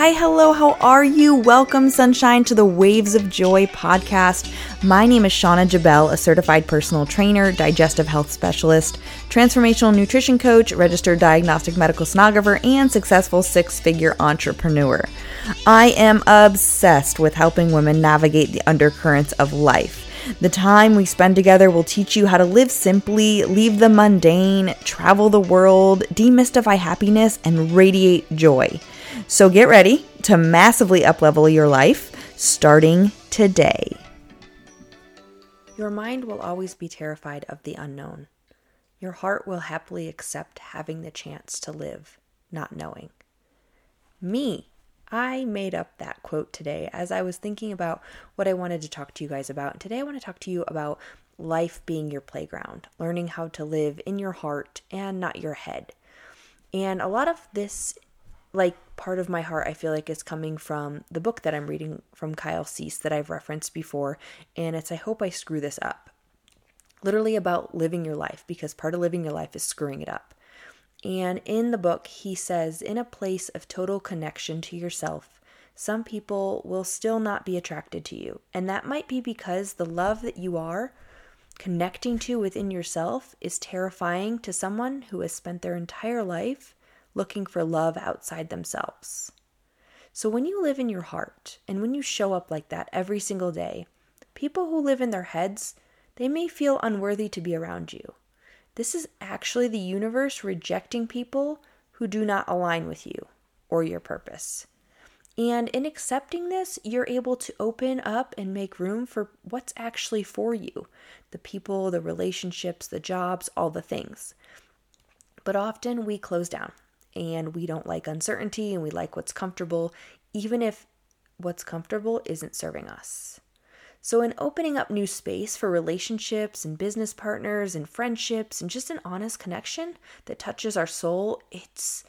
Hi, hello, how are you? Welcome, Sunshine, to the Waves of Joy podcast. My name is Shauna Jabel, a certified personal trainer, digestive health specialist, transformational nutrition coach, registered diagnostic medical sonographer, and successful six-figure entrepreneur. I am obsessed with helping women navigate the undercurrents of life. The time we spend together will teach you how to live simply, leave the mundane, travel the world, demystify happiness, and radiate joy. So get ready to massively uplevel your life starting today. Your mind will always be terrified of the unknown. Your heart will happily accept having the chance to live, not knowing. I made up that quote today as I was thinking about what I wanted to talk to you guys about. And today I want to talk to you about life being your playground, learning how to live in your heart and not your head. And a lot of this, part of my heart, I feel like is coming from the book that I'm reading from Kyle Cease that I've referenced before. And it's, I hope I screw this up, literally about living your life, because part of living your life is screwing it up. And in the book, he says, in a place of total connection to yourself, some people will still not be attracted to you. And that might be because the love that you are connecting to within yourself is terrifying to someone who has spent their entire life looking for love outside themselves. So when you live in your heart and when you show up like that every single day, people who live in their heads, they may feel unworthy to be around you. This is actually the universe rejecting people who do not align with you or your purpose. And in accepting this, you're able to open up and make room for what's actually for you. The people, the relationships, the jobs, all the things. But often we close down and we don't like uncertainty and we like what's comfortable, even if what's comfortable isn't serving us. So in opening up new space for relationships and business partners and friendships and just an honest connection that touches our soul, it's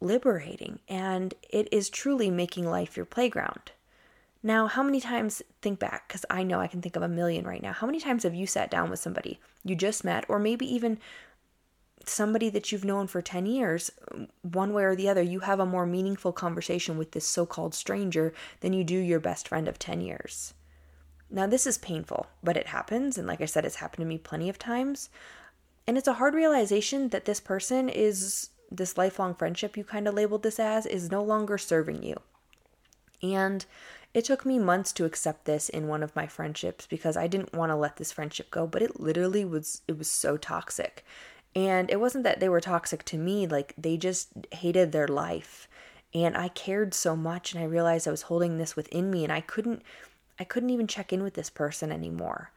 liberating and it is truly making life your playground. Now, how many times, think back, because I know I can think of a million right now, how many times have you sat down with somebody you just met, or maybe even somebody that you've known for 10 years, one way or the other, you have a more meaningful conversation with this so-called stranger than you do your best friend of 10 years. Now, this is painful, but it happens. And like I said, it's happened to me plenty of times. And it's a hard realization that this person is, this lifelong friendship you kind of labeled this as, is no longer serving you. And it took me months to accept this in one of my friendships because I didn't want to let this friendship go, but it literally was, it was so toxic. And it wasn't that they were toxic to me, like they just hated their life. And I cared so much and I realized I was holding this within me and I couldn't even check in with this person anymore.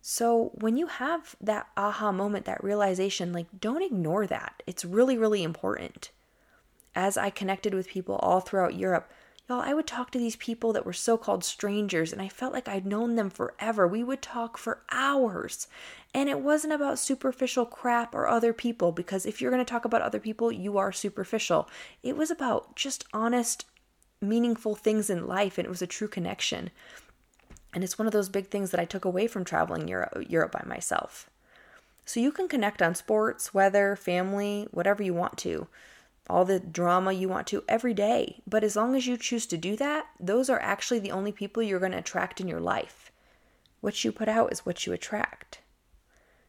So when you have that aha moment, that realization, don't ignore that. It's really, really important. As I connected with people all throughout Europe, y'all, I would talk to these people that were so-called strangers, and I felt like I'd known them forever. We would talk for hours, and it wasn't about superficial crap or other people, because if you're going to talk about other people, you are superficial. It was about just honest, meaningful things in life, and it was a true connection. And it's one of those big things that I took away from traveling Europe by myself. So you can connect on sports, weather, family, whatever you want to, all the drama you want to every day. But as long as you choose to do that, those are actually the only people you're going to attract in your life. What you put out is what you attract.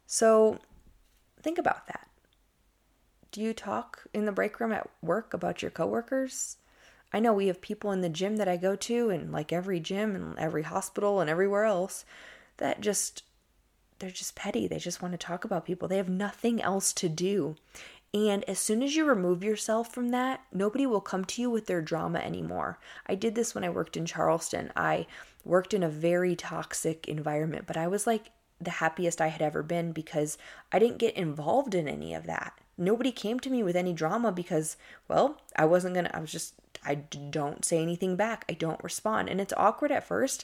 So think about that. Do you talk in the break room at work about your coworkers? I know we have people in the gym that I go to, and like every gym and every hospital and everywhere else, that just, they're just petty. They just want to talk about people. They have nothing else to do. And as soon as you remove yourself from that, nobody will come to you with their drama anymore. I did this when I worked in Charleston. I worked in a very toxic environment, but I was the happiest I had ever been because I didn't get involved in any of that. Nobody came to me with any drama because, I don't say anything back. I don't respond. And it's awkward at first,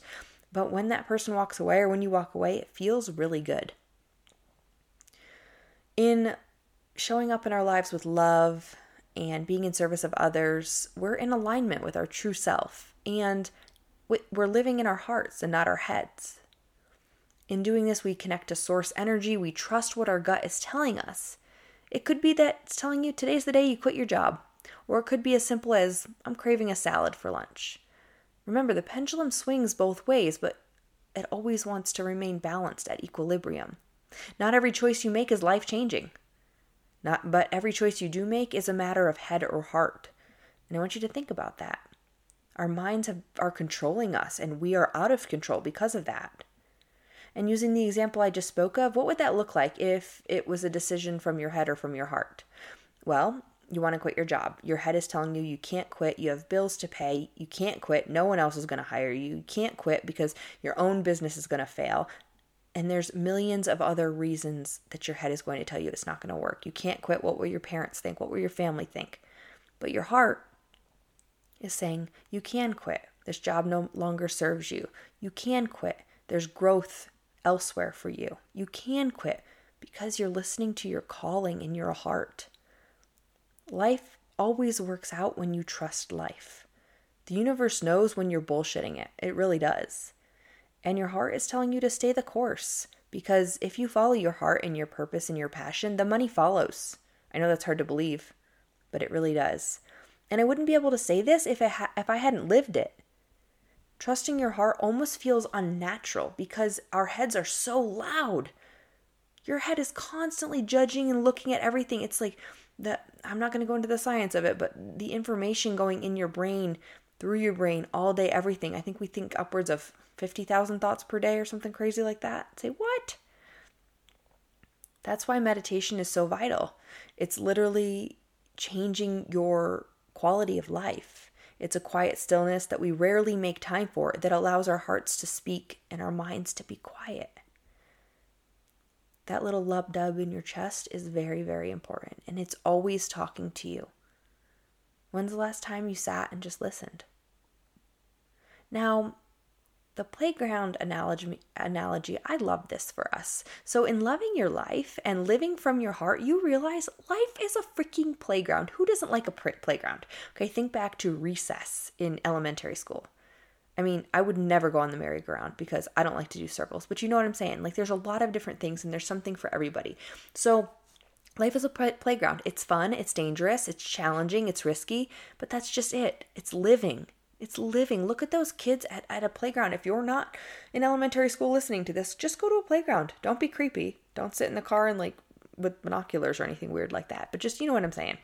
but when that person walks away or when you walk away, it feels really good. In showing up in our lives with love and being in service of others, we're in alignment with our true self and we're living in our hearts and not our heads. In doing this, we connect to source energy. We trust what our gut is telling us. It could be that it's telling you today's the day you quit your job. Or it could be as simple as, I'm craving a salad for lunch. Remember, the pendulum swings both ways, but it always wants to remain balanced at equilibrium. Not every choice you make is life-changing. But every choice you do make is a matter of head or heart. And I want you to think about that. Our minds are controlling us, and we are out of control because of that. And using the example I just spoke of, what would that look like if it was a decision from your head or from your heart? Well, you want to quit your job. Your head is telling you you can't quit. You have bills to pay. You can't quit. No one else is going to hire you. You can't quit because your own business is going to fail. And there's millions of other reasons that your head is going to tell you it's not going to work. You can't quit. What will your parents think? What will your family think? But your heart is saying you can quit. This job no longer serves you. You can quit. There's growth elsewhere for you. You can quit because you're listening to your calling in your heart. Life always works out when you trust life. The universe knows when you're bullshitting it. It really does. And your heart is telling you to stay the course, because if you follow your heart and your purpose and your passion, the money follows. I know that's hard to believe, but it really does. And I wouldn't be able to say this if I hadn't lived it. Trusting your heart almost feels unnatural because our heads are so loud. Your head is constantly judging and looking at everything. It's like, I'm not going to go into the science of it, but the information going in your brain, through your brain, all day, everything. I think we think upwards of 50,000 thoughts per day or something crazy like that. Say, what? That's why meditation is so vital. It's literally changing your quality of life. It's a quiet stillness that we rarely make time for that allows our hearts to speak and our minds to be quiet. That little lub dub in your chest is very, very important, and it's always talking to you. When's the last time you sat and just listened? Now, the playground analogy, I love this for us. So in loving your life and living from your heart, you realize life is a freaking playground. Who doesn't like a playground? Okay, think back to recess in elementary school. I mean, I would never go on the merry-go-round because I don't like to do circles, but you know what I'm saying? Like, there's a lot of different things and there's something for everybody. So life is a playground. It's fun, it's dangerous, it's challenging, it's risky, but that's just it. It's living. It's living. Look at those kids at a playground. If you're not in elementary school listening to this, just go to a playground. Don't be creepy. Don't sit in the car and like with binoculars or anything weird like that, but just, you know what I'm saying?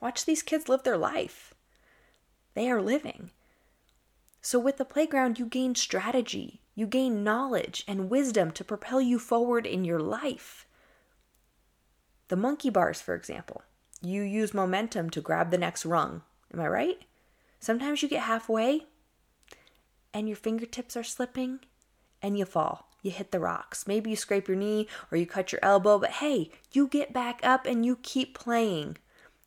Watch these kids live their life. They are living. So with the playground, you gain strategy, you gain knowledge and wisdom to propel you forward in your life. The monkey bars, for example, you use momentum to grab the next rung. Am I right? Sometimes you get halfway and your fingertips are slipping and you fall. You hit the rocks. Maybe you scrape your knee or you cut your elbow, but hey, you get back up and you keep playing.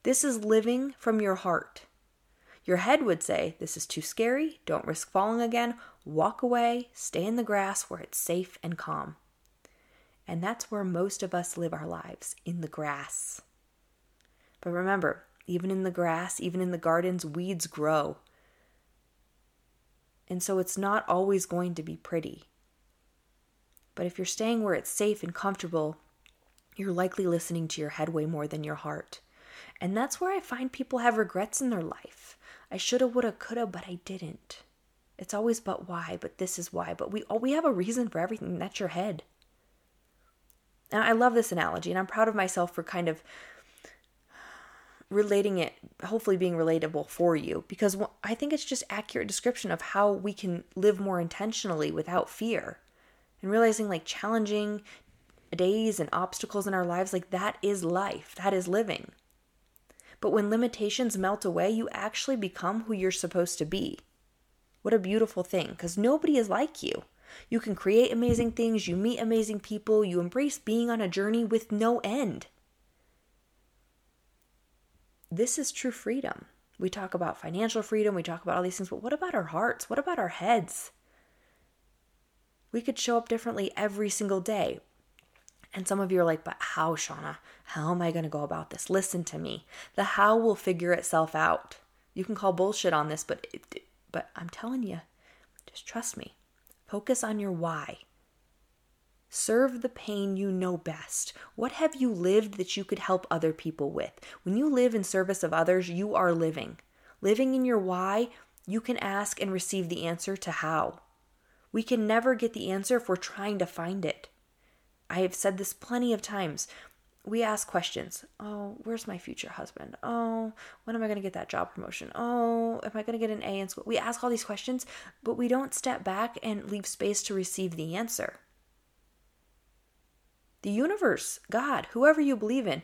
This is living from your heart. Your head would say, this is too scary, don't risk falling again, walk away, stay in the grass where it's safe and calm. And that's where most of us live our lives, in the grass. But remember, even in the grass, even in the gardens, weeds grow. And so it's not always going to be pretty. But if you're staying where it's safe and comfortable, you're likely listening to your head way more than your heart. And that's where I find people have regrets in their life. I shoulda, woulda, coulda, but I didn't. It's always but why, but this is why. But we have a reason for everything, and that's your head. And I love this analogy, and I'm proud of myself for kind of relating it, hopefully being relatable for you, because I think it's just accurate description of how we can live more intentionally without fear. And realizing like challenging days and obstacles in our lives, like that is life, that is living. But when limitations melt away, you actually become who you're supposed to be. What a beautiful thing, because nobody is like you. You can create amazing things, you meet amazing people, you embrace being on a journey with no end. This is true freedom. We talk about financial freedom, we talk about all these things, but what about our hearts? What about our heads? We could show up differently every single day. And some of you are like, but how, Shauna? How am I going to go about this? Listen to me. The how will figure itself out. You can call bullshit on this, but I'm telling you, just trust me. Focus on your why. Serve the pain you know best. What have you lived that you could help other people with? When you live in service of others, you are living. Living in your why, you can ask and receive the answer to how. We can never get the answer if we're trying to find it. I have said this plenty of times. We ask questions. Oh, where's my future husband? Oh, when am I going to get that job promotion? Oh, am I going to get an A in school? We ask all these questions, but we don't step back and leave space to receive the answer. The universe, God, whoever you believe in,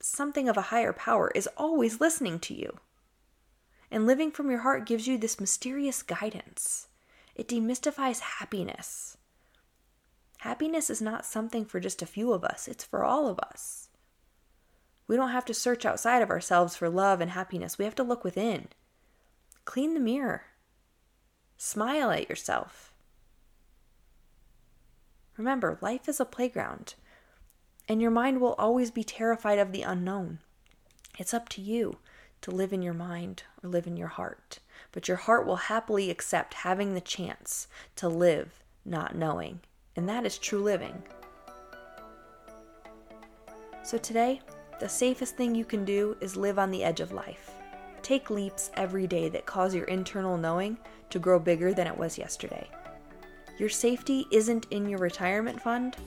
something of a higher power is always listening to you. And living from your heart gives you this mysterious guidance. It demystifies happiness. Happiness is not something for just a few of us. It's for all of us. We don't have to search outside of ourselves for love and happiness. We have to look within. Clean the mirror. Smile at yourself. Remember, life is a playground, and your mind will always be terrified of the unknown. It's up to you to live in your mind or live in your heart. But your heart will happily accept having the chance to live not knowing. And that is true living. So today, the safest thing you can do is live on the edge of life. Take leaps every day that cause your internal knowing to grow bigger than it was yesterday. Your safety isn't in your retirement fund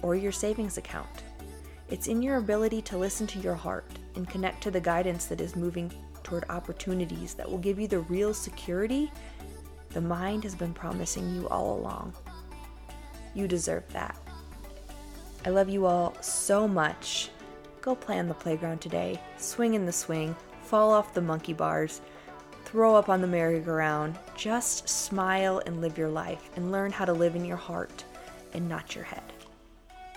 or your savings account. It's in your ability to listen to your heart and connect to the guidance that is moving toward opportunities that will give you the real security the mind has been promising you all along. You deserve that. I love you all so much. Go play on the playground today, swing in the swing, fall off the monkey bars, throw up on the merry-go-round. Just smile and live your life and learn how to live in your heart and not your head.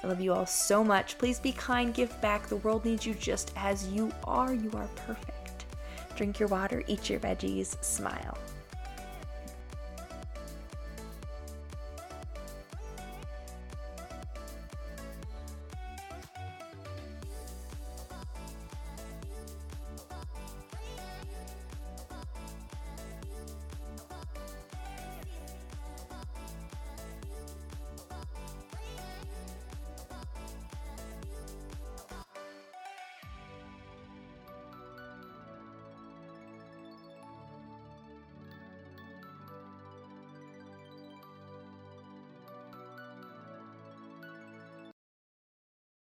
I love you all so much. Please be kind, give back. The world needs you just as you are. You are perfect. Drink your water, eat your veggies, smile.